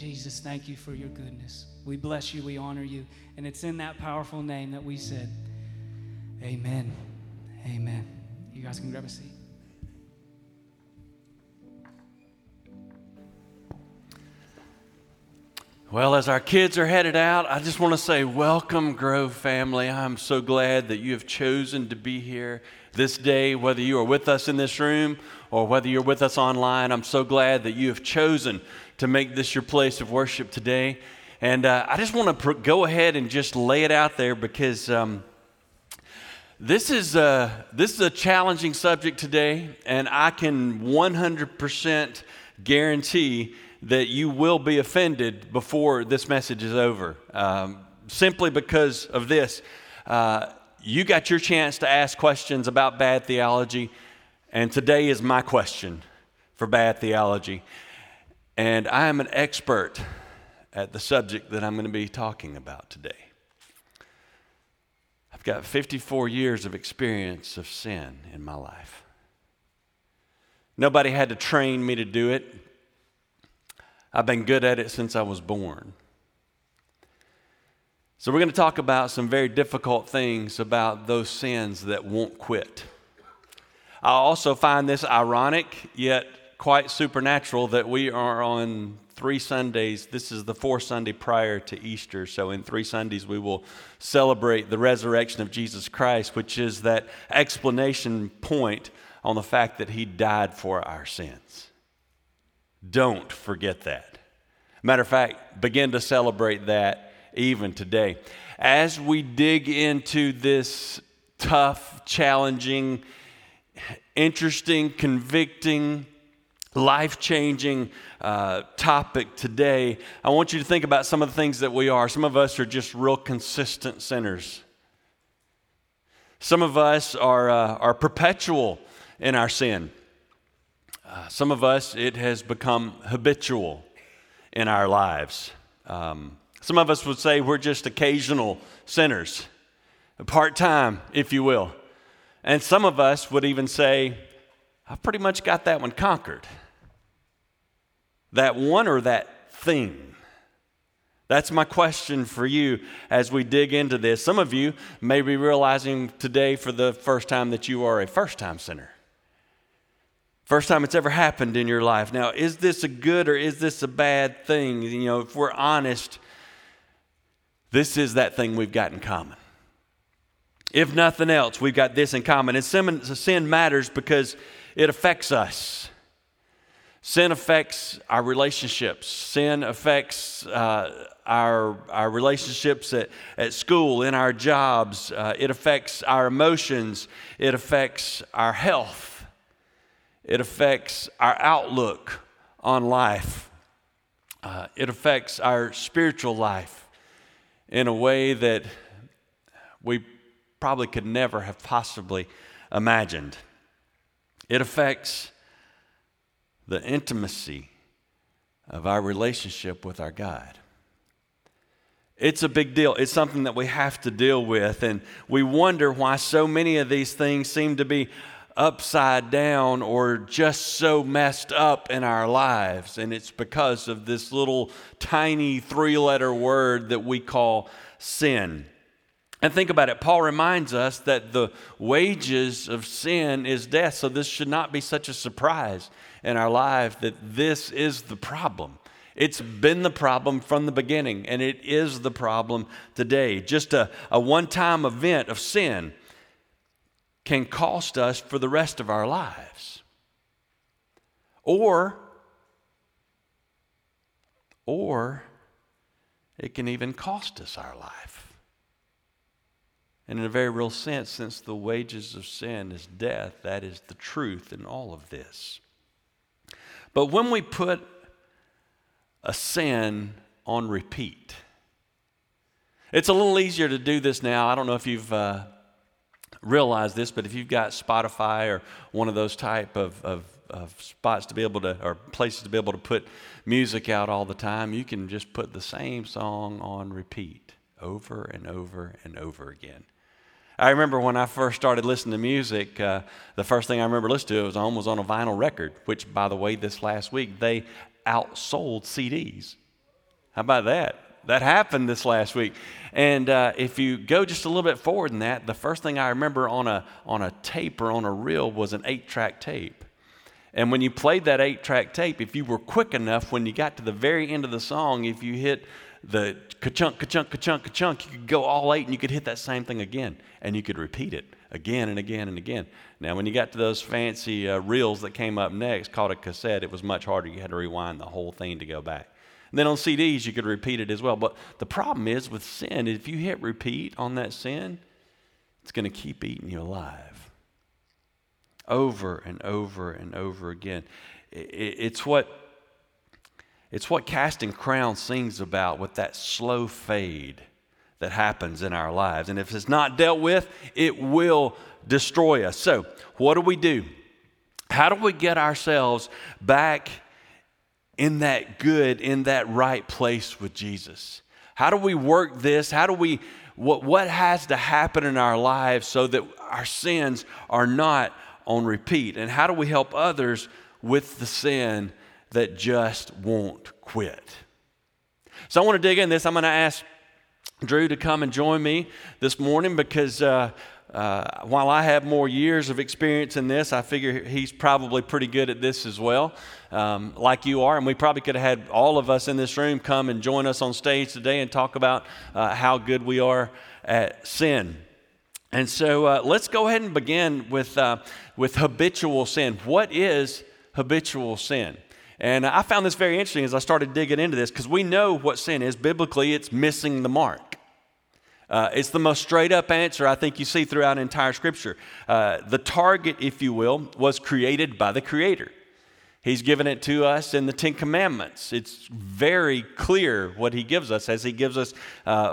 Jesus, thank you for your goodness. We bless you. We honor you. And it's in that powerful name that we said, amen. Amen. You guys can grab a seat. Well, as our kids are headed out, I just want to say welcome, Grove family. I'm so glad that you have chosen to be here this day, whether you are with us in this room or whether you're with us online. I'm so glad that you have chosen to make this your place of worship today. And I just want to go ahead and just lay it out there because this is a challenging subject today, and I can 100% guarantee that you will be offended before this message is over. Simply because of this, you got your chance to ask questions about bad theology, and today is my question for bad theology. And I am an expert at the subject that I'm going to be talking about today. I've got 54 years of experience of sin in my life. Nobody had to train me to do it. I've been good at it since I was born. So we're going to talk about some very difficult things about those sins that won't quit. I also find this ironic, yet quite supernatural, that we are on 3 Sundays. This is the 4th Sunday prior to Easter. So in 3 Sundays, we will celebrate the resurrection of Jesus Christ, which is that explanation point on the fact that he died for our sins. Don't forget that. Matter of fact, begin to celebrate that even today. As we dig into this tough, challenging, interesting, convicting, life-changing topic today, I want you to think about some of the things that we are. Some of us are just real consistent sinners. Some of us are perpetual in our sin. Some of us, it has become habitual in our lives. Some of us would say we're just occasional sinners, part-time, if you will. And some of us would even say, I've pretty much got that one conquered. That one or that thing. That's my question for you as we dig into this. Some of you may be realizing today for the first time that you are a first-time sinner. First time it's ever happened in your life. Now, is this a good or is this a bad thing? You know, if we're honest, this is that thing we've got in common. If nothing else, we've got this in common. And sin matters because it affects us. Sin affects our relationships. Sin affects our relationships at school, in our jobs. It affects our emotions. It affects our health. It affects our outlook on life. It affects our spiritual life in a way that we probably could never have possibly imagined. It affects the intimacy of our relationship with our God. It's a big deal. It's something that we have to deal with, and we wonder why so many of these things seem to be upside down or just so messed up in our lives. And it's because of this little tiny 3-letter word that we call sin. And think about it. Paul reminds us that the wages of sin is death. So this should not be such a surprise in our life that this is the problem. It's been the problem from the beginning, and it is the problem today. Just a one-time event of sin can cost us for the rest of our lives. Or it can even cost us our life. And in a very real sense, since the wages of sin is death, that is the truth in all of this. But when we put a sin on repeat, it's a little easier to do this now. I don't know if you've realize this, but if you've got Spotify or one of those type of spots to be able to, or places to be able to put music out all the time, you can just put the same song on repeat over and over and over again. I remember when I first started listening to music, the first thing I remember listening to was I was on a vinyl record, which, by the way, this last week, they outsold CDs. How about that? That happened this last week. And if you go just a little bit forward in that, the first thing I remember on a tape or on a reel was an 8-track tape. And when you played that 8-track tape, if you were quick enough, when you got to the very end of the song, if you hit the ka-chunk, ka-chunk, ka-chunk, ka-chunk, you could go all 8 and you could hit that same thing again. And you could repeat it again and again and again. Now, when you got to those fancy reels that came up next, called a cassette, it was much harder. You had to rewind the whole thing to go back. And then on CDs, you could repeat it as well. But the problem is with sin, if you hit repeat on that sin, it's going to keep eating you alive. Over and over and over again. It's what Casting Crowns sings about with that slow fade that happens in our lives. And if it's not dealt with, it will destroy us. So what do we do? How do we get ourselves back in that good, in that right place with Jesus? How do we work this? How do we, what has to happen in our lives so that our sins are not on repeat? And how do we help others with the sin that just won't quit? So I want to dig in this. I'm going to ask Drew to come and join me this morning because while I have more years of experience in this, I figure he's probably pretty good at this as well, like you are. And we probably could have had all of us in this room come and join us on stage today and talk about how good we are at sin. And so let's go ahead and begin with habitual sin. What is habitual sin? And I found this very interesting as I started digging into this, because we know what sin is. Biblically, it's missing the mark. It's the most straight-up answer I think you see throughout entire Scripture. The target, if you will, was created by the Creator. He's given it to us in the Ten Commandments. It's very clear what He gives us, as He gives us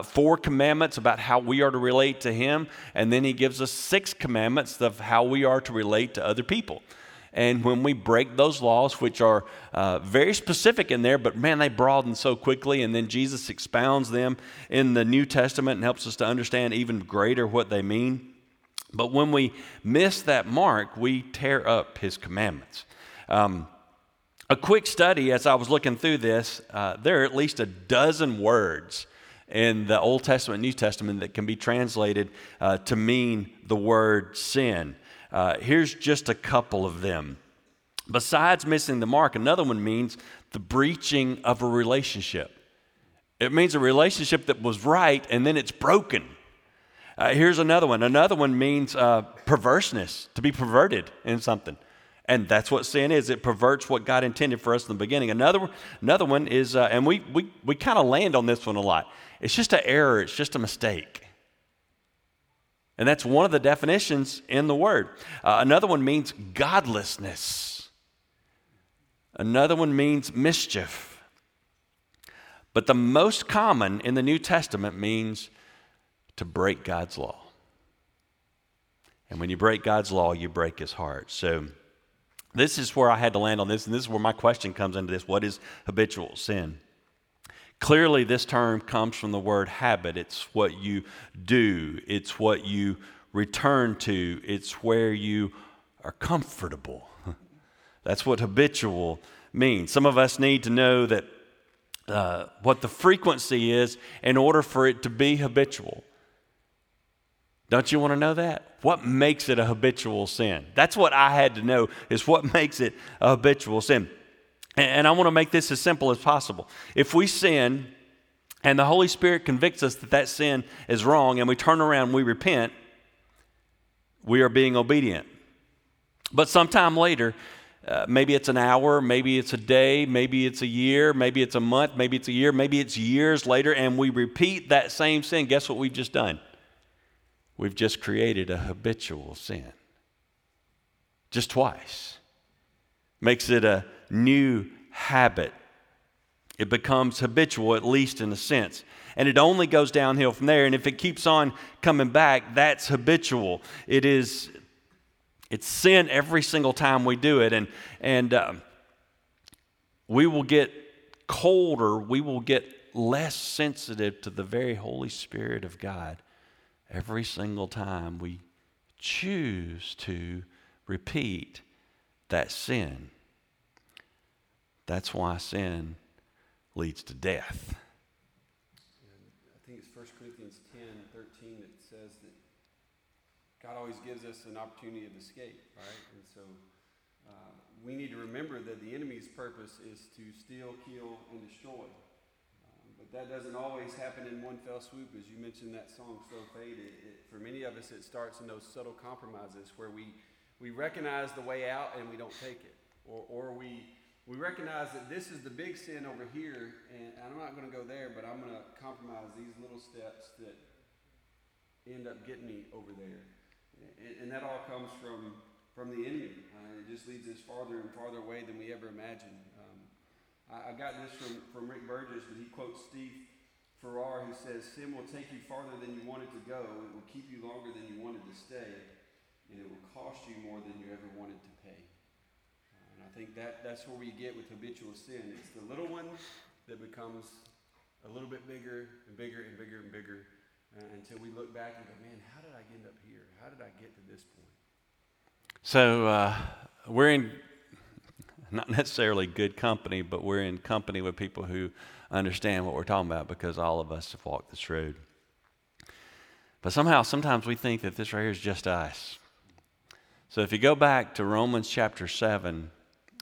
4 commandments about how we are to relate to Him, and then He gives us 6 commandments of how we are to relate to other people. And when we break those laws, which are very specific in there, but man, they broaden so quickly. And then Jesus expounds them in the New Testament and helps us to understand even greater what they mean. But when we miss that mark, we tear up His commandments. A quick study, as I was looking through this, there are at least 12 words in the Old Testament and New Testament that can be translated to mean the word sin. Here's just a couple of them. Besides missing the mark, another one means the breaching of a relationship. It means a relationship that was right and then it's broken. Here's another one. Another one means perverseness, to be perverted in something. And that's what sin is. It perverts what God intended for us in the beginning. Another one is, and we kind of land on this one a lot. It's just an error. It's just a mistake. And that's one of the definitions in the word. Another one means godlessness. Another one means mischief. But the most common in the New Testament means to break God's law. And when you break God's law, you break His heart. So this is where I had to land on this, and this is where my question comes into this. What is habitual sin? Clearly, this term comes from the word habit. It's what you do. It's what you return to. It's where you are comfortable. That's what habitual means. Some of us need to know that what the frequency is in order for it to be habitual. Don't you want to know that? What makes it a habitual sin? That's what I had to know, is what makes it a habitual sin. And I want to make this as simple as possible. If we sin and the Holy Spirit convicts us that that sin is wrong and we turn around and we repent, we are being obedient. But sometime later, maybe it's an hour, maybe it's a day, maybe it's a year, maybe it's a month, maybe it's a year, maybe it's years later, and we repeat that same sin. Guess what we've just done? We've just created a habitual sin. Just twice. Makes it a new habit. It becomes habitual, at least in a sense. And it only goes downhill from there. And if it keeps on coming back, that's habitual. It's sin every single time we do it. And we will get colder. We will get less sensitive to the very Holy Spirit of God every single time we choose to repeat that sin. That's why sin leads to death. think it's 1 Corinthians 10:13 that says that God always gives us an opportunity of escape, right? And so we need to remember that the enemy's purpose is to steal, kill, and destroy. But that doesn't always happen in one fell swoop, as you mentioned that song, Slow Fade. For many of us, it starts in those subtle compromises where we recognize the way out and we don't take it. Or we recognize that this is the big sin over here, and I'm not going to go there, but I'm going to compromise these little steps that end up getting me over there. And that all comes from the enemy. It just leads us farther and farther away than we ever imagined. I got this from Rick Burgess, but he quotes Steve Farrar, who says, "Sin will take you farther than you wanted to go, it will keep you longer than you wanted to stay, and it will cost you more than you ever wanted to pay." And I think that's where we get with habitual sin. It's the little one that becomes a little bit bigger and bigger and bigger and bigger until we look back and go, man, how did I end up here? How did I get to this point? So we're in not necessarily good company, but we're in company with people who understand what we're talking about, because all of us have walked this road. But somehow, sometimes we think that this right here is just us. So if you go back to Romans chapter 7,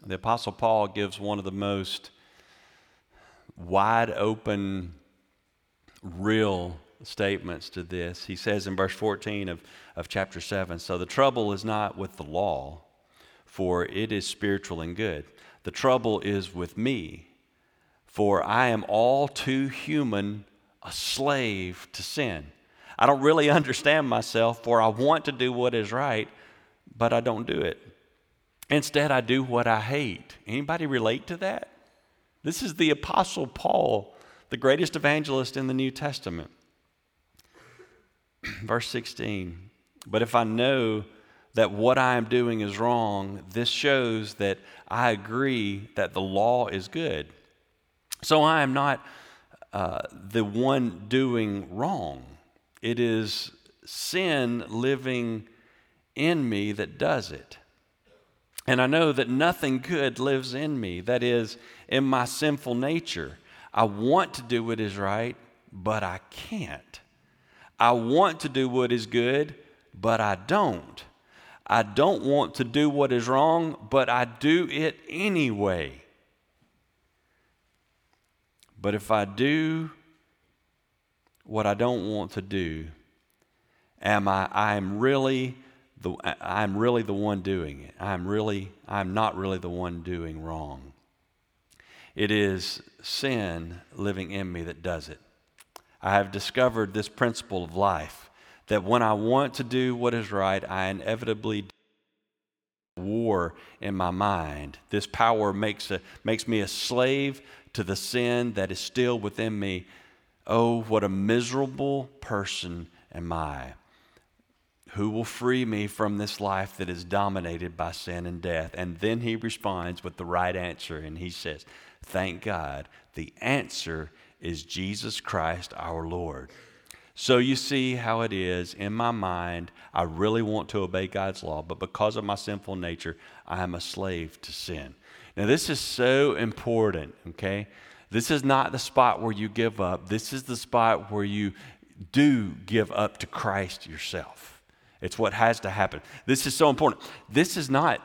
the Apostle Paul gives one of the most wide open, real statements to this. He says in verse 14 of chapter 7, "So the trouble is not with the law, for it is spiritual and good. The trouble is with me, for I am all too human, a slave to sin. I don't really understand myself, for I want to do what is right, but I don't do it. Instead, I do what I hate." Anybody relate to that? This is the Apostle Paul, the greatest evangelist in the New Testament. Verse 16, "But if I know that what I am doing is wrong, this shows that I agree that the law is good. So I am not the one doing wrong. It is sin living in me that does it. And I know that nothing good lives in me, that is, in my sinful nature. I want to do what is right, but I can't. I want to do what is good, but I don't. I don't want to do what is wrong, but I do it anyway. But if I do what I don't want to do, I'm really the one doing it. I'm not really the one doing wrong. It is sin living in me that does it. I have discovered this principle of life, that when I want to do what is right, I inevitably do war in my mind. This power makes me a slave to the sin that is still within me. Oh, what a miserable person am I. Who will free me from this life that is dominated by sin and death?" And then he responds with the right answer, and he says, "Thank God, the answer is Jesus Christ our Lord." So you see how it is. In my mind, I really want to obey God's law, but because of my sinful nature, I am a slave to sin. Now, this is so important, okay? This is not the spot where you give up. This is the spot where you do give up to Christ yourself. It's what has to happen. This is so important. This is not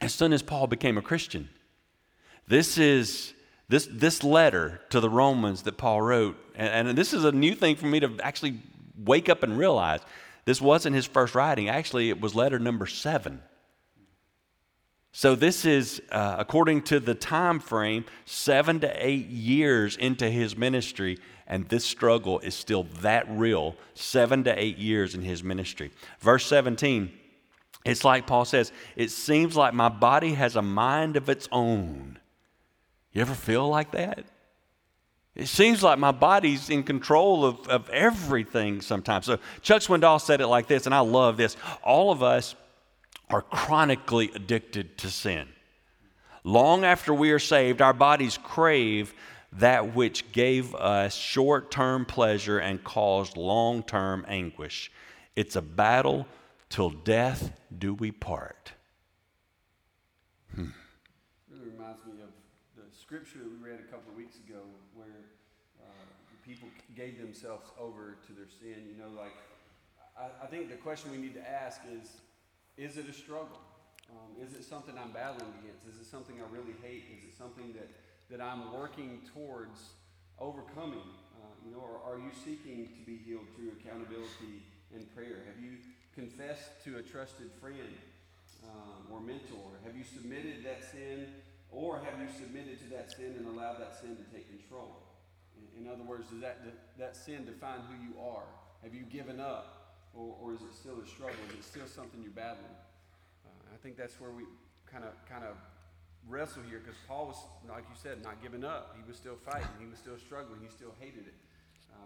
as soon as Paul became a Christian. This is... This letter to the Romans that Paul wrote, and this is a new thing for me to actually wake up and realize, this wasn't his first writing. Actually, it was letter number 7. So this is, according to the time frame, 7 to 8 years into his ministry, and this struggle is still that real, 7 to 8 years in his ministry. Verse 17, it's like Paul says, "It seems like my body has a mind of its own." You ever feel like that? It seems like my body's in control of everything sometimes. So Chuck Swindoll said it like this, and I love this. All of us are chronically addicted to sin. Long after we are saved, our bodies crave that which gave us short-term pleasure and caused long-term anguish. It's a battle till death do we part. It really reminds me of scripture that we read a couple of weeks ago, where people gave themselves over to their sin. You know, like, I think the question we need to ask is it a struggle? Is it something I'm battling against? Is it something I really hate? Is it something that I'm working towards overcoming? You know, or are you seeking to be healed through accountability and prayer? Have you confessed to a trusted friend or mentor? Have you submitted that sin, or have you submitted to that sin and allowed that sin to take control? In other words, does that sin define who you are? Have you given up, or is it still a struggle? Is it still something you're battling? I think that's where we kind of wrestle here, because Paul was, like you said, not giving up. He was still fighting. He was still struggling. He still hated it.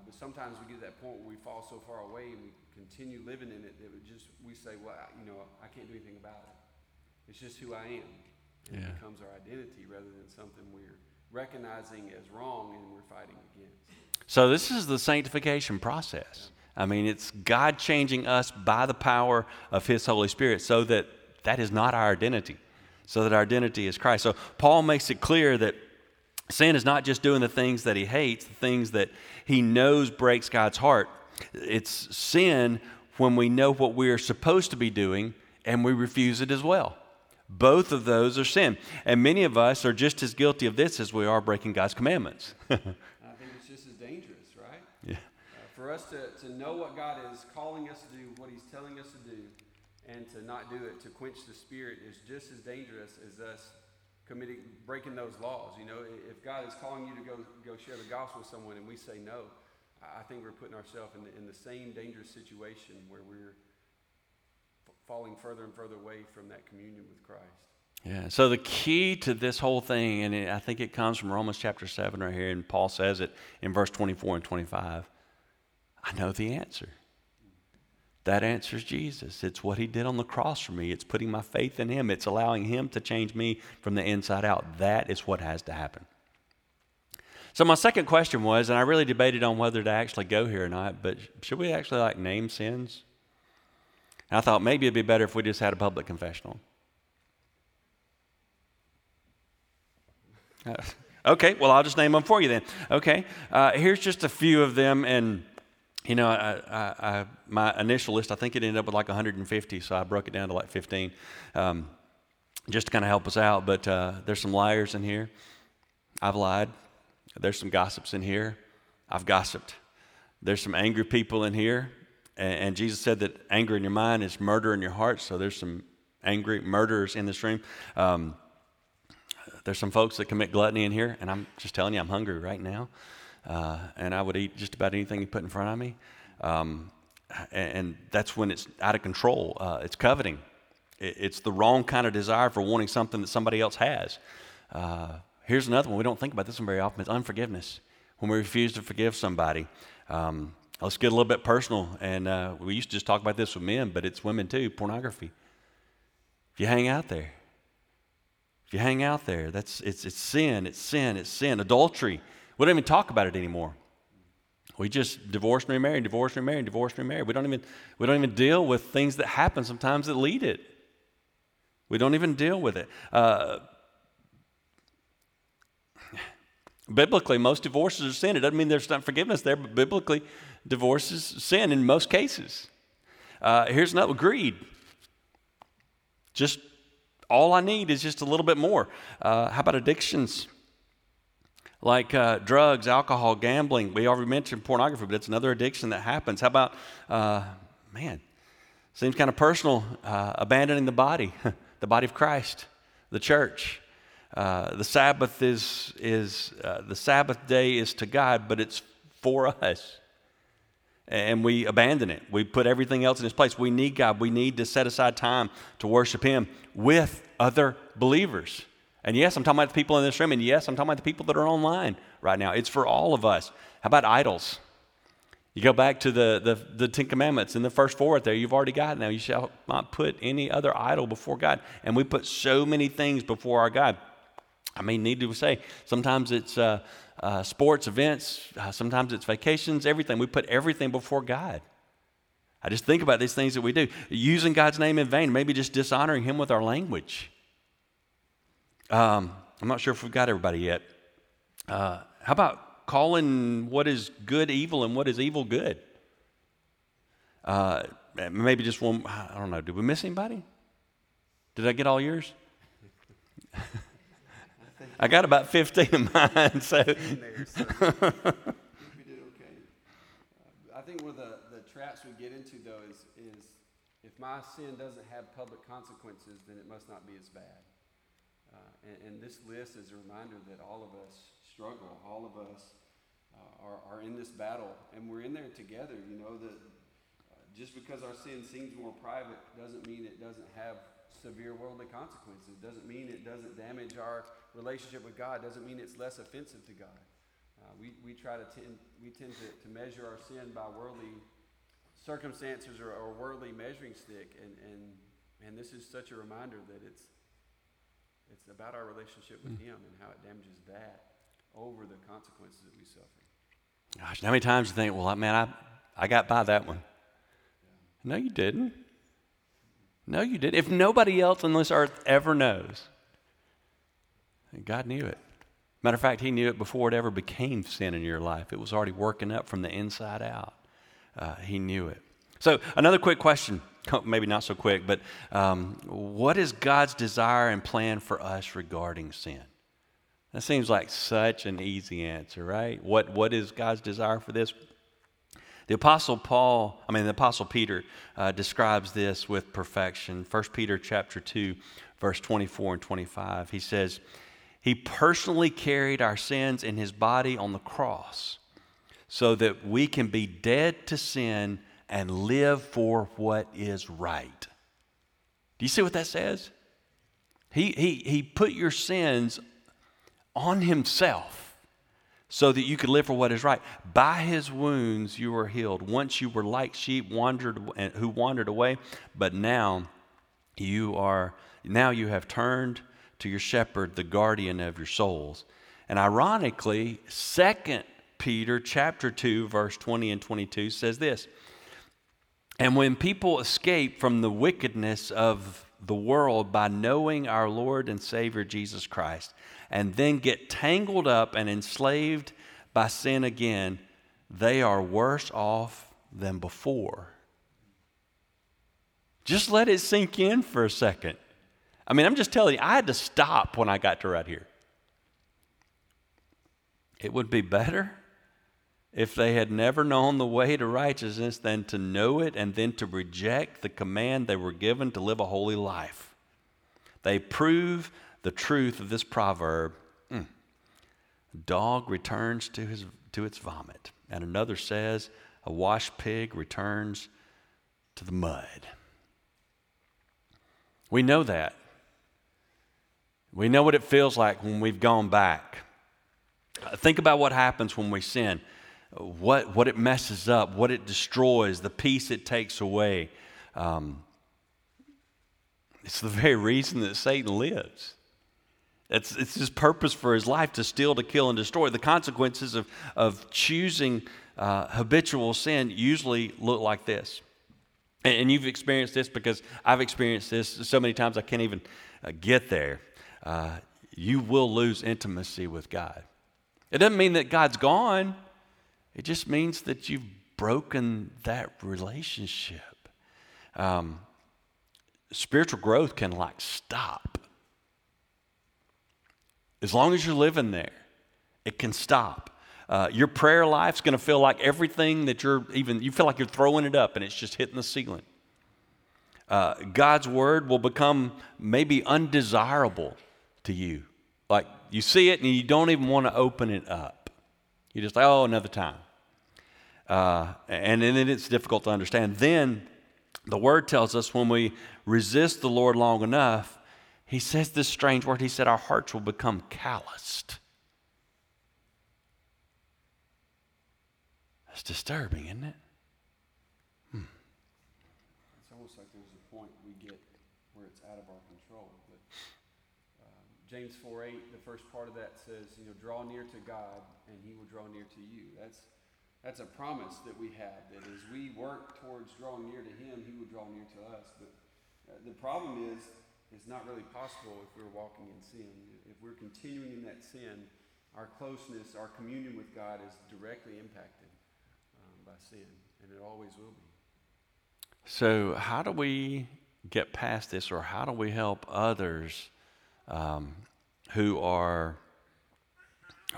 But sometimes we get to that point where we fall so far away and we continue living in it that we say, well, I can't do anything about it. It's just who I am. And it becomes our identity rather than something we're recognizing as wrong and we're fighting against. So this is the sanctification process. Yeah. I mean, it's God changing us by the power of His Holy Spirit so that is not our identity, so that our identity is Christ. So Paul makes it clear that sin is not just doing the things that he hates, the things that he knows breaks God's heart. It's sin when we know what we are supposed to be doing and we refuse it as well. Both of those are sin. And many of us are just as guilty of this as we are breaking God's commandments. I think it's just as dangerous, right? Yeah. For us to know what God is calling us to do, what He's telling us to do, and to not do it, to quench the Spirit, is just as dangerous as us breaking those laws. You know, if God is calling you to go share the gospel with someone and we say no, I think we're putting ourselves in the same dangerous situation where we're falling further and further away from that communion with Christ. Yeah, so the key to this whole thing, and I think it comes from Romans chapter 7 right here, and Paul says it in verse 24 and 25, I know the answer. That answer is Jesus. It's what He did on the cross for me. It's putting my faith in Him. It's allowing Him to change me from the inside out. That is what has to happen. So my second question was, and I really debated on whether to actually go here or not, but should we actually name sins? And I thought maybe it'd be better if we just had a public confessional. Okay, well, I'll just name them for you then. Okay, here's just a few of them, and I my initial list, I think it ended up with like 150, so I broke it down to like 15, just to kind of help us out. But there's some liars in here. I've lied. There's some gossips in here. I've gossiped. There's some angry people in here. And Jesus said that anger in your mind is murder in your heart, so there's some angry murderers in this room. There's some folks that commit gluttony in here, and I'm just telling you, I'm hungry right now. And I would eat just about anything you put in front of me. And that's when it's out of control. It's coveting. It's the wrong kind of desire for wanting something that somebody else has. Here's another one. We don't think about this one very often. It's unforgiveness. When we refuse to forgive somebody. Let's get a little bit personal. And we used to just talk about this with men, but it's women too, pornography. If you hang out there, it's sin. Adultery. We don't even talk about it anymore. We just divorce and remarry. We don't even deal with things that happen sometimes that lead it. We don't even deal with it. Biblically, most divorces are sin. It doesn't mean there's not forgiveness there, but biblically, divorce is sin in most cases. Here's another, greed. Just all I need is just a little bit more. How about addictions? Like drugs, alcohol, gambling. We already mentioned pornography, but it's another addiction that happens. How about, seems kind of personal, abandoning the body, the body of Christ, the church. The Sabbath is the Sabbath day is to God, but it's for us. And we abandon it. We put everything else in its place. We need God. We need to set aside time to worship Him with other believers. And yes, I'm talking about the people in this room, and yes, I'm talking about the people that are online right now. It's for all of us. How about idols? You go back to the Ten Commandments, and the first four right there, you've already got now. You shall not put any other idol before God. And we put so many things before our God. I mean, need to say, sometimes it's sports, events, sometimes it's vacations, everything. We put everything before God. I just think about these things that we do. Using God's name in vain, maybe just dishonoring Him with our language. I'm not sure if we've got everybody yet. How about calling what is good evil and what is evil good. Maybe just one, I don't know, did we miss anybody? Did I get all yours? I got about 15 of mine, so. We did okay. I think one of the traps we get into, though, is if my sin doesn't have public consequences, then it must not be as bad. And this list is a reminder that all of us struggle. All of us are in this battle, and we're in there together. You know, that just because our sin seems more private doesn't mean it doesn't have severe worldly consequences. It doesn't mean it doesn't damage our relationship with God. It doesn't mean it's less offensive to God. We tend to measure our sin by worldly circumstances or worldly measuring stick, and this is such a reminder that it's about our relationship with Him and how it damages that over the consequences that we suffer. Gosh, how many times you think, well, man, I got by that one. Yeah. No, you didn't. No, you didn't. If nobody else on this earth ever knows, God knew it. Matter of fact, He knew it before it ever became sin in your life. It was already working up from the inside out. He knew it. So another quick question. Maybe not so quick, but what is God's desire and plan for us regarding sin? That seems like such an easy answer, right? What is God's desire for this? The Apostle Peter describes this with perfection. 1 Peter chapter 2, verse 24 and 25. He says, He personally carried our sins in His body on the cross so that we can be dead to sin and live for what is right. Do you see what that says? He put your sins on Himself so that you could live for what is right. By His wounds you were healed. Once you were like sheep who wandered away, but now you have turned to your shepherd, the guardian of your souls. And ironically, 2 Peter chapter 2, verse 20 and 22 says this, and when people escape from the wickedness of the world by knowing our Lord and Savior Jesus Christ, and then get tangled up and enslaved by sin again, they are worse off than before. Just let it sink in for a second. I mean, I'm just telling you, I had to stop when I got to right here. It would be better if they had never known the way to righteousness than to know it and then to reject the command they were given to live a holy life. They prove the truth of this proverb, a dog returns to its vomit. And another says, a washed pig returns to the mud. We know that. We know what it feels like when we've gone back. Think about what happens when we sin. What it messes up, what it destroys, the peace it takes away. It's the very reason that Satan lives. It's his purpose for his life, to steal, to kill, and destroy. The consequences of choosing habitual sin usually look like this. And you've experienced this because I've experienced this so many times I can't even get there. You will lose intimacy with God. It doesn't mean that God's gone. It just means that you've broken that relationship. Spiritual growth can stop. As long as you're living there, it can stop. Your prayer life's going to feel like everything that you feel like you're throwing it up and it's just hitting the ceiling. God's word will become maybe undesirable to you. Like you see it and you don't even want to open it up. You're just like, oh, another time. And then it's difficult to understand. Then the word tells us when we resist the Lord long enough, He says this strange word. He said our hearts will become calloused. That's disturbing, isn't it? It's almost like there's a point we get where it's out of our control. But James 4:8, the first part of that says, draw near to God and He will draw near to you. That's a promise that we have, that as we work towards drawing near to Him, He will draw near to us. But the problem is, it's not really possible if we're walking in sin. If we're continuing in that sin, our closeness, our communion with God is directly impacted by sin, and it always will be. So how do we get past this, or how do we help others who are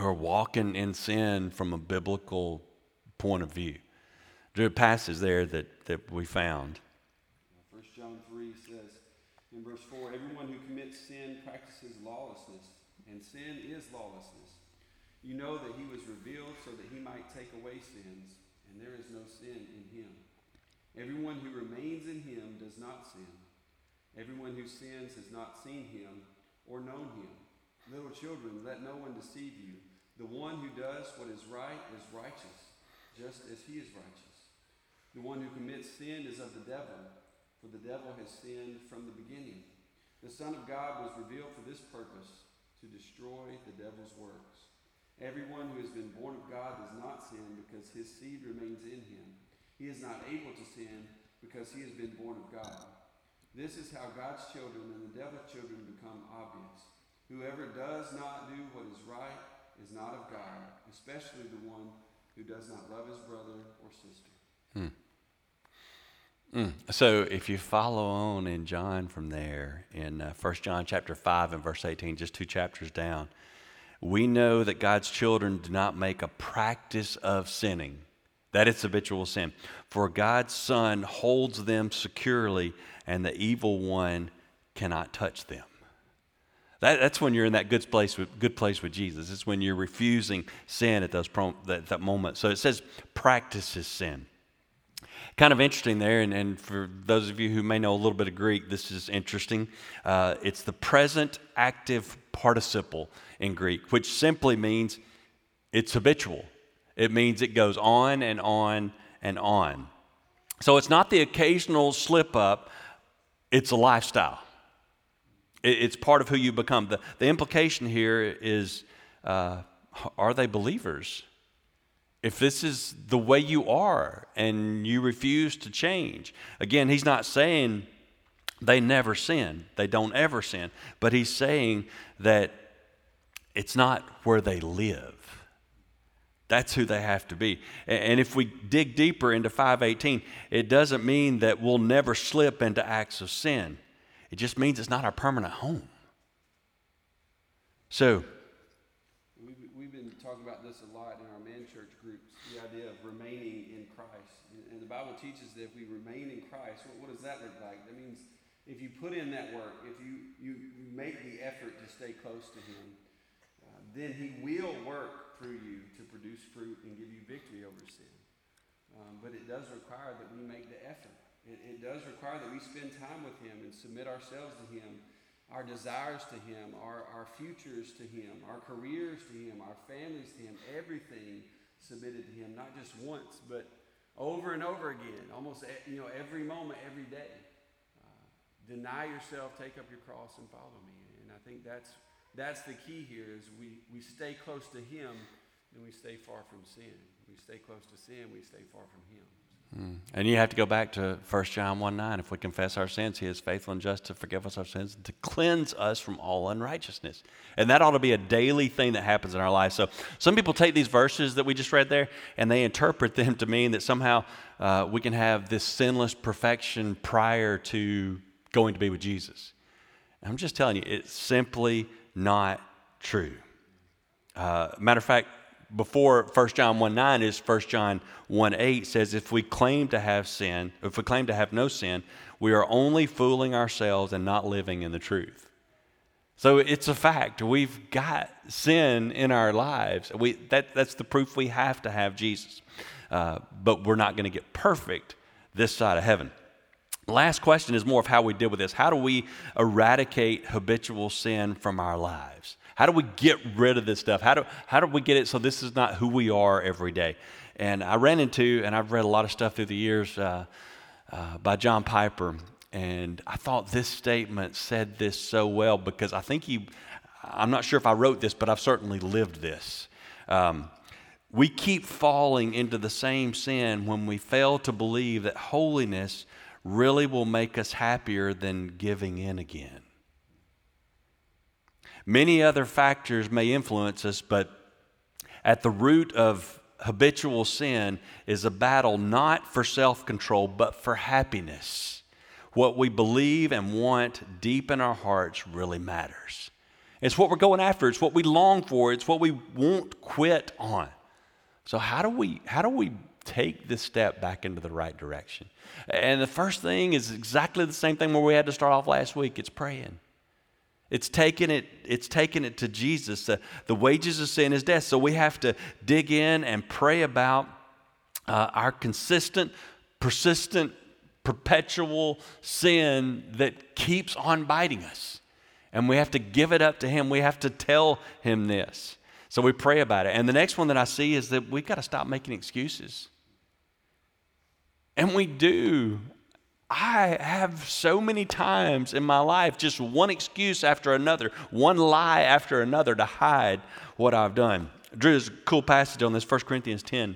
walking in sin from a biblical point of view? There are passages there that we found. 1 John 3 says, in verse 4, everyone who commits sin practices lawlessness, and sin is lawlessness. You know that he was revealed so that he might take away sins, and there is no sin in him. Everyone who remains in him does not sin. Everyone who sins has not seen him or known him. Little children, let no one deceive you. The one who does what is right is righteous, just as he is righteous. The one who commits sin is of the devil, for the devil has sinned from the beginning. The Son of God was revealed for this purpose, to destroy the devil's works. Everyone who has been born of God does not sin, because his seed remains in him. He is not able to sin because he has been born of God. This is how God's children and the devil's children become obvious. Whoever does not do what is right is not of God, especially the one who does not love his brother or sister. So if you follow on in John from there, in 1 John chapter 5 and verse 18, just two chapters down, we know that God's children do not make a practice of sinning. That it's habitual sin. For God's Son holds them securely, and the evil one cannot touch them. That's when you're in that good place with Jesus. It's when you're refusing sin at that moment. So it says, practices sin. Kind of interesting there, and for those of you who may know a little bit of Greek, this is interesting. It's the present active participle in Greek, which simply means it's habitual. It means it goes on and on and on. So it's not the occasional slip up, it's a lifestyle. It's part of who you become. The implication here is, are they believers? If this is the way you are and you refuse to change. Again, he's not saying they never sin, they don't ever sin, but he's saying that it's not where they live. That's who they have to be. And if we dig deeper into 5:18, it doesn't mean that we'll never slip into acts of sin. It just means it's not our permanent home. So, we've been talking about this a lot in our man church groups, the idea of remaining in Christ. And the Bible teaches that if we remain in Christ, what does that look like? That means if you put in that work, if you make the effort to stay close to him, then he will work through you to produce fruit and give you victory over sin. But it does require that we make the effort. It does require that we spend time with him and submit ourselves to him, our desires to him, our futures to him, our careers to him, our families to him, everything submitted to him, not just once, but over and over again, almost every moment, every day. Deny yourself, take up your cross, and follow me. And I think that's the key here is we stay close to him and we stay far from sin. We stay close to sin, we stay far from him. And you have to go back to 1 John 1:9. If we confess our sins, he is faithful and just to forgive us our sins, to cleanse us from all unrighteousness. And that ought to be a daily thing that happens in our life. So some people take these verses that we just read there and they interpret them to mean that somehow we can have this sinless perfection prior to going to be with Jesus. And I'm just telling you, it's simply not true. Matter of fact, before 1 John 1:9 is 1 John 1:8 says, if we claim to have sin, if we claim to have no sin, we are only fooling ourselves and not living in the truth. So it's a fact. We've got sin in our lives. That's the proof we have to have Jesus. But we're not going to get perfect this side of heaven. Last question is more of how we deal with this. How do we eradicate habitual sin from our lives? How do we get rid of this stuff? How do we get it so this is not who we are every day? And I ran into, and I've read a lot of stuff through the years by John Piper, and I thought this statement said this so well because I think I'm not sure if I wrote this, but I've certainly lived this. We keep falling into the same sin when we fail to believe that holiness really will make us happier than giving in again. Many other factors may influence us, but At the root of habitual sin is a battle not for self-control, but for happiness. What we believe and want deep in our hearts really matters. It's what we're going after. It's what we long for. It's what we won't quit on. So how do we take this step back into the right direction? And the first thing is exactly the same thing where we had to start off last week. It's praying. It's taking it to Jesus. The wages of sin is death. So we have to dig in and pray about our consistent, persistent, perpetual sin that keeps on biting us. And we have to give it up to Him. We have to tell Him this. So we pray about it. And the next one that I see is that we've got to stop making excuses. And we do. I have so many times in my life just one excuse after another, one lie after another to hide what I've done. Drew, there's a cool passage on this, 1 Corinthians 10. And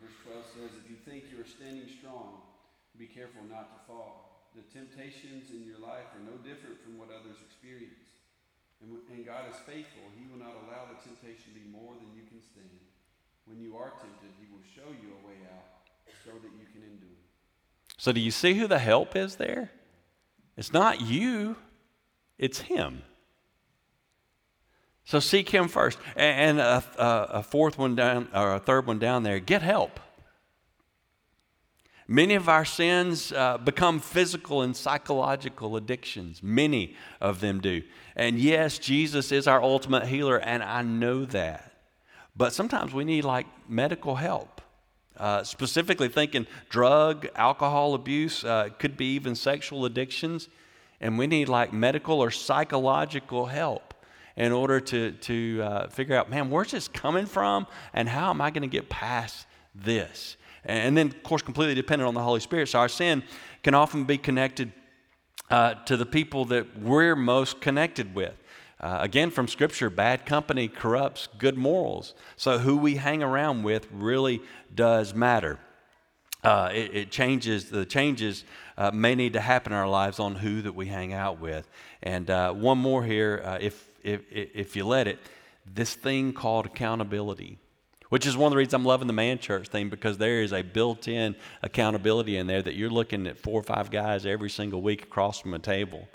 verse 12 says, if you think you are standing strong, be careful not to fall. The temptations in your life are no different from what others experience. And God is faithful. He will not allow the temptation to be more than you can stand. When you are tempted, He will show you a way out so that you can endure. So do you see who the help is there? It's not you, it's Him. So seek Him first. And a fourth one down, or a third one down there, get help. Many of our sins become physical and psychological addictions. Many of them do. And yes, Jesus is our ultimate healer, and I know that. But sometimes we need like medical help. Specifically thinking drug, alcohol abuse, could be even sexual addictions. And we need like medical or psychological help in order to figure out, man, where's this coming from and how am I going to get past this? And then, of course, completely dependent on the Holy Spirit. So our sin can often be connected to the people that we're most connected with. Again, from Scripture, bad company corrupts good morals. So who we hang around with really does matter. The changes may need to happen in our lives on who that we hang out with. And one more here, if you let it, this thing called accountability, which is one of the reasons I'm loving the Man Church thing, because there is a built-in accountability in there that you're looking at 4 or 5 guys every single week across from a table.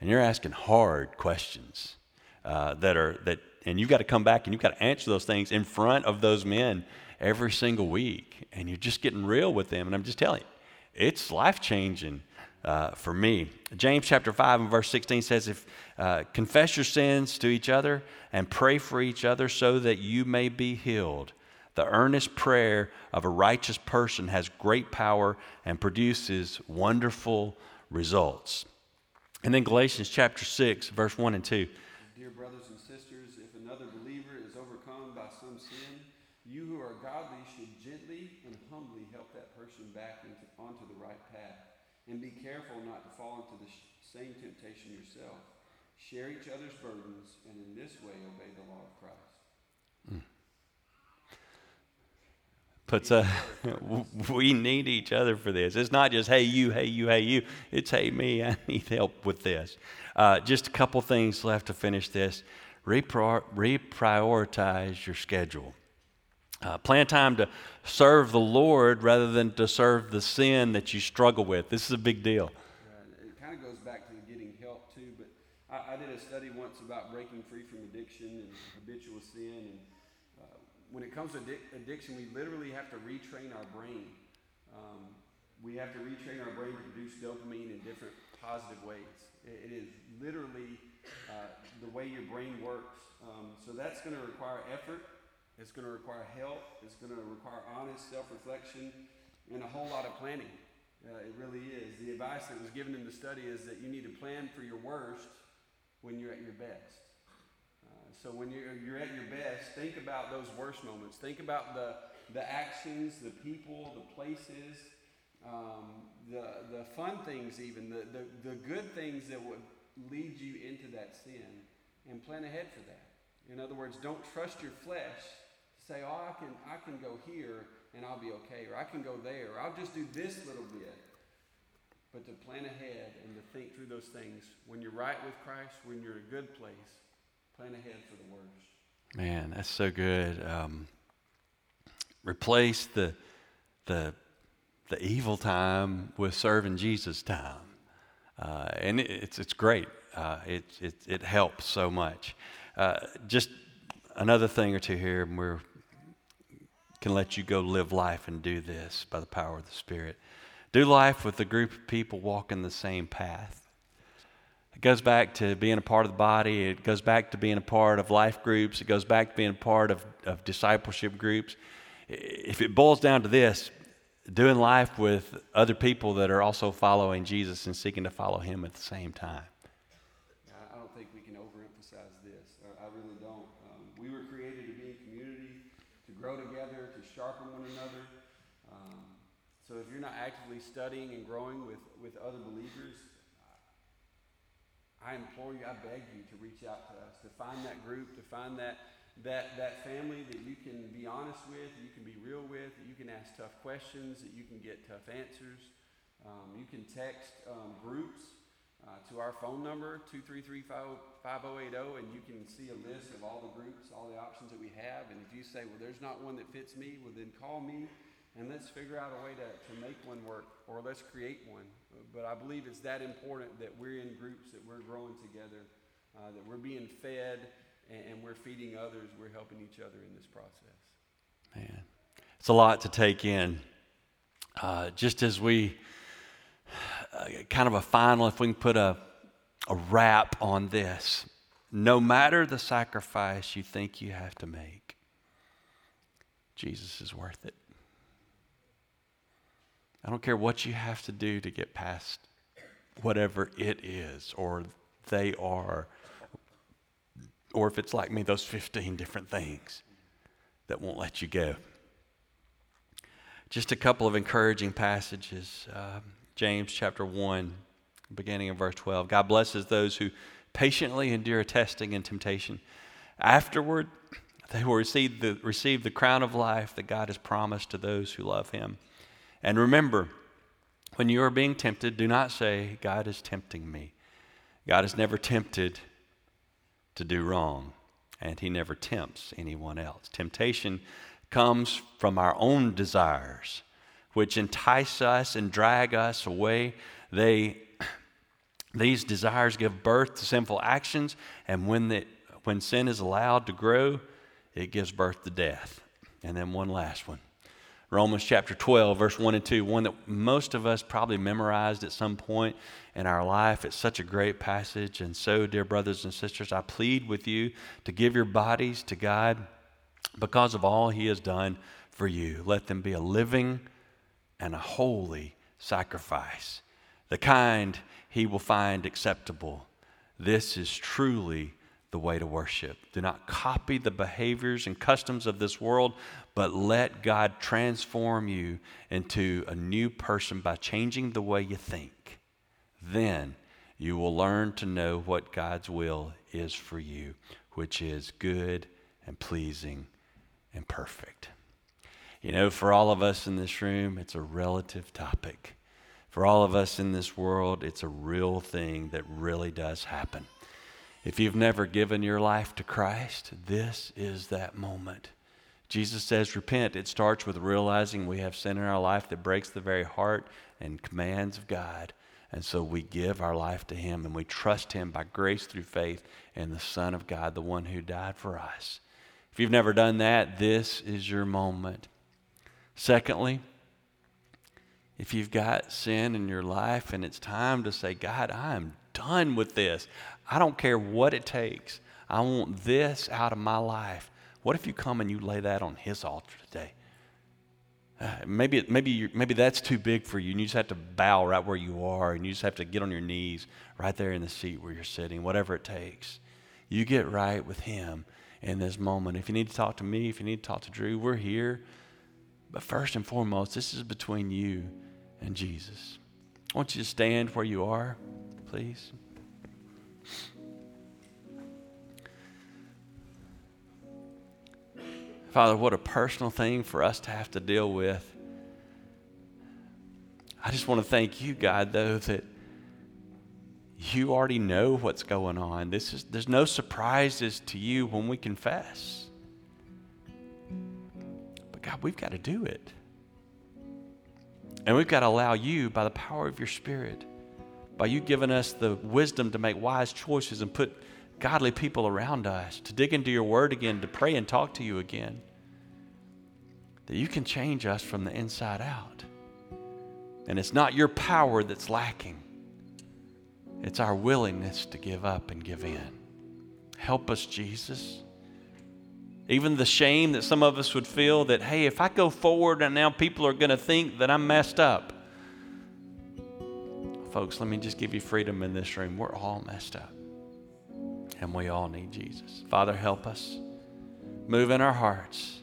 And you're asking hard questions and you've got to come back and you've got to answer those things in front of those men every single week. And you're just getting real with them. And I'm just telling you, it's life-changing for me. James chapter 5 and verse 16 says, confess your sins to each other and pray for each other so that you may be healed. The earnest prayer of a righteous person has great power and produces wonderful results. And then Galatians chapter 6, verse 1 and 2. Dear brothers and sisters, if another believer is overcome by some sin, you who are godly should gently and humbly help that person back onto the right path. And be careful not to fall into the same temptation yourself. Share each other's burdens, and in this way obey the law of Christ. Mm. We need each other for this. It's not just, hey, you, hey, you, hey, you. It's, hey, me, I need help with this. Just a couple things left to finish this. Reprioritize your schedule. Plan time to serve the Lord rather than to serve the sin that you struggle with. This is a big deal. Right. It kind of goes back to getting help, too. But I did a study once about breaking free from addiction and habitual sin, and when it comes to addiction, we literally have to retrain our brain. We have to retrain our brain to produce dopamine in different positive ways. It is literally the way your brain works. So that's going to require effort. It's going to require help. It's going to require honest self-reflection and a whole lot of planning. It really is. The advice that was given in the study is that you need to plan for your worst when you're at your best. So when you're at your best, think about those worst moments. Think about the actions, the people, the places, the fun things even, the good things that would lead you into that sin, and plan ahead for that. In other words, don't trust your flesh to say, oh, I can go here and I'll be okay, or I can go there, or I'll just do this little bit. But to plan ahead and to think through those things when you're right with Christ, when you're in a good place, plan ahead for the worst. Man, that's so good. Replace the evil time with serving Jesus time, and it's great. It helps so much. Just another thing or two here, and we can let you go live life and do this by the power of the Spirit. Do life with a group of people walking the same path. It goes back to being a part of the body. It goes back to being a part of life groups. It goes back to being a part of discipleship groups. If it boils down to this, doing life with other people that are also following Jesus and seeking to follow him at the same time. I don't think we can overemphasize this. I really don't. We were created to be in community, to grow together, to sharpen one another. So if you're not actively studying and growing with other believers, I implore you, I beg you to reach out to us, to find that group, to find that family that you can be honest with, that you can be real with, that you can ask tough questions, that you can get tough answers. You can text groups to our phone number, 233-5080, and you can see a list of all the groups, all the options that we have. And if you say, well, there's not one that fits me, well, then call me. And let's figure out a way to make one work, or let's create one. But I believe it's that important that we're in groups, that we're growing together, that we're being fed, and we're feeding others. We're helping each other in this process. Man, it's a lot to take in. Just as we, kind of a final, if we can put a wrap on this, no matter the sacrifice you think you have to make, Jesus is worth it. I don't care what you have to do to get past whatever it is, or they are, or if it's like me, those 15 different things that won't let you go. Just a couple of encouraging passages. James chapter 1, beginning in verse 12. God blesses those who patiently endure testing and temptation. Afterward, they will receive the crown of life that God has promised to those who love him. And remember, when you are being tempted, do not say, God is tempting me. God is never tempted to do wrong, and he never tempts anyone else. Temptation comes from our own desires, which entice us and drag us away. These desires give birth to sinful actions, and when sin is allowed to grow, it gives birth to death. And then one last one. Romans chapter 12, verse 1 and 2, one that most of us probably memorized at some point in our life. It's such a great passage. And so, dear brothers and sisters, I plead with you to give your bodies to God because of all he has done for you. Let them be a living and a holy sacrifice, the kind he will find acceptable. This is truly the way to worship. Do not copy the behaviors and customs of this world, but let God transform you into a new person by changing the way you think. Then you will learn to know what God's will is for you, which is good and pleasing and perfect. You know, for all of us in this room, it's a relative topic. For all of us in this world, it's a real thing that really does happen. If you've never given your life to Christ, this is that moment. Jesus says, repent. It starts with realizing we have sin in our life that breaks the very heart and commands of God. And so we give our life to him, and we trust him by grace through faith in the Son of God, the one who died for us. If you've never done that, this is your moment. Secondly, if you've got sin in your life and it's time to say, God, I am done with this. I don't care what it takes. I want this out of my life. What if you come and you lay that on his altar today? Maybe that's too big for you, and you just have to bow right where you are, and you just have to get on your knees right there in the seat where you're sitting, whatever it takes. You get right with him in this moment. If you need to talk to me, if you need to talk to Drew, we're here. But first and foremost, this is between you and Jesus. I want you to stand where you are, please. Father, what a personal thing for us to have to deal with. I just want to thank you, God, though, that you already know what's going on. There's no surprises to you when we confess. But God, we've got to do it. And we've got to allow you, by the power of your Spirit, by you giving us the wisdom to make wise choices and put godly people around us, to dig into your word again, to pray and talk to you again, that you can change us from the inside out. And it's not your power that's lacking. It's our willingness to give up and give in. Help us, Jesus. Even the shame that some of us would feel that, hey, if I go forward and now people are going to think that I'm messed up. Folks, let me just give you freedom in this room. We're all messed up. And we all need Jesus. Father, help us. Move in our hearts.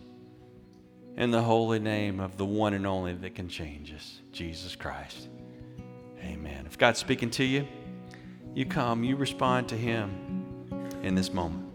In the holy name of the one and only that can change us, Jesus Christ. Amen. If God's speaking to you, you come, you respond to him in this moment.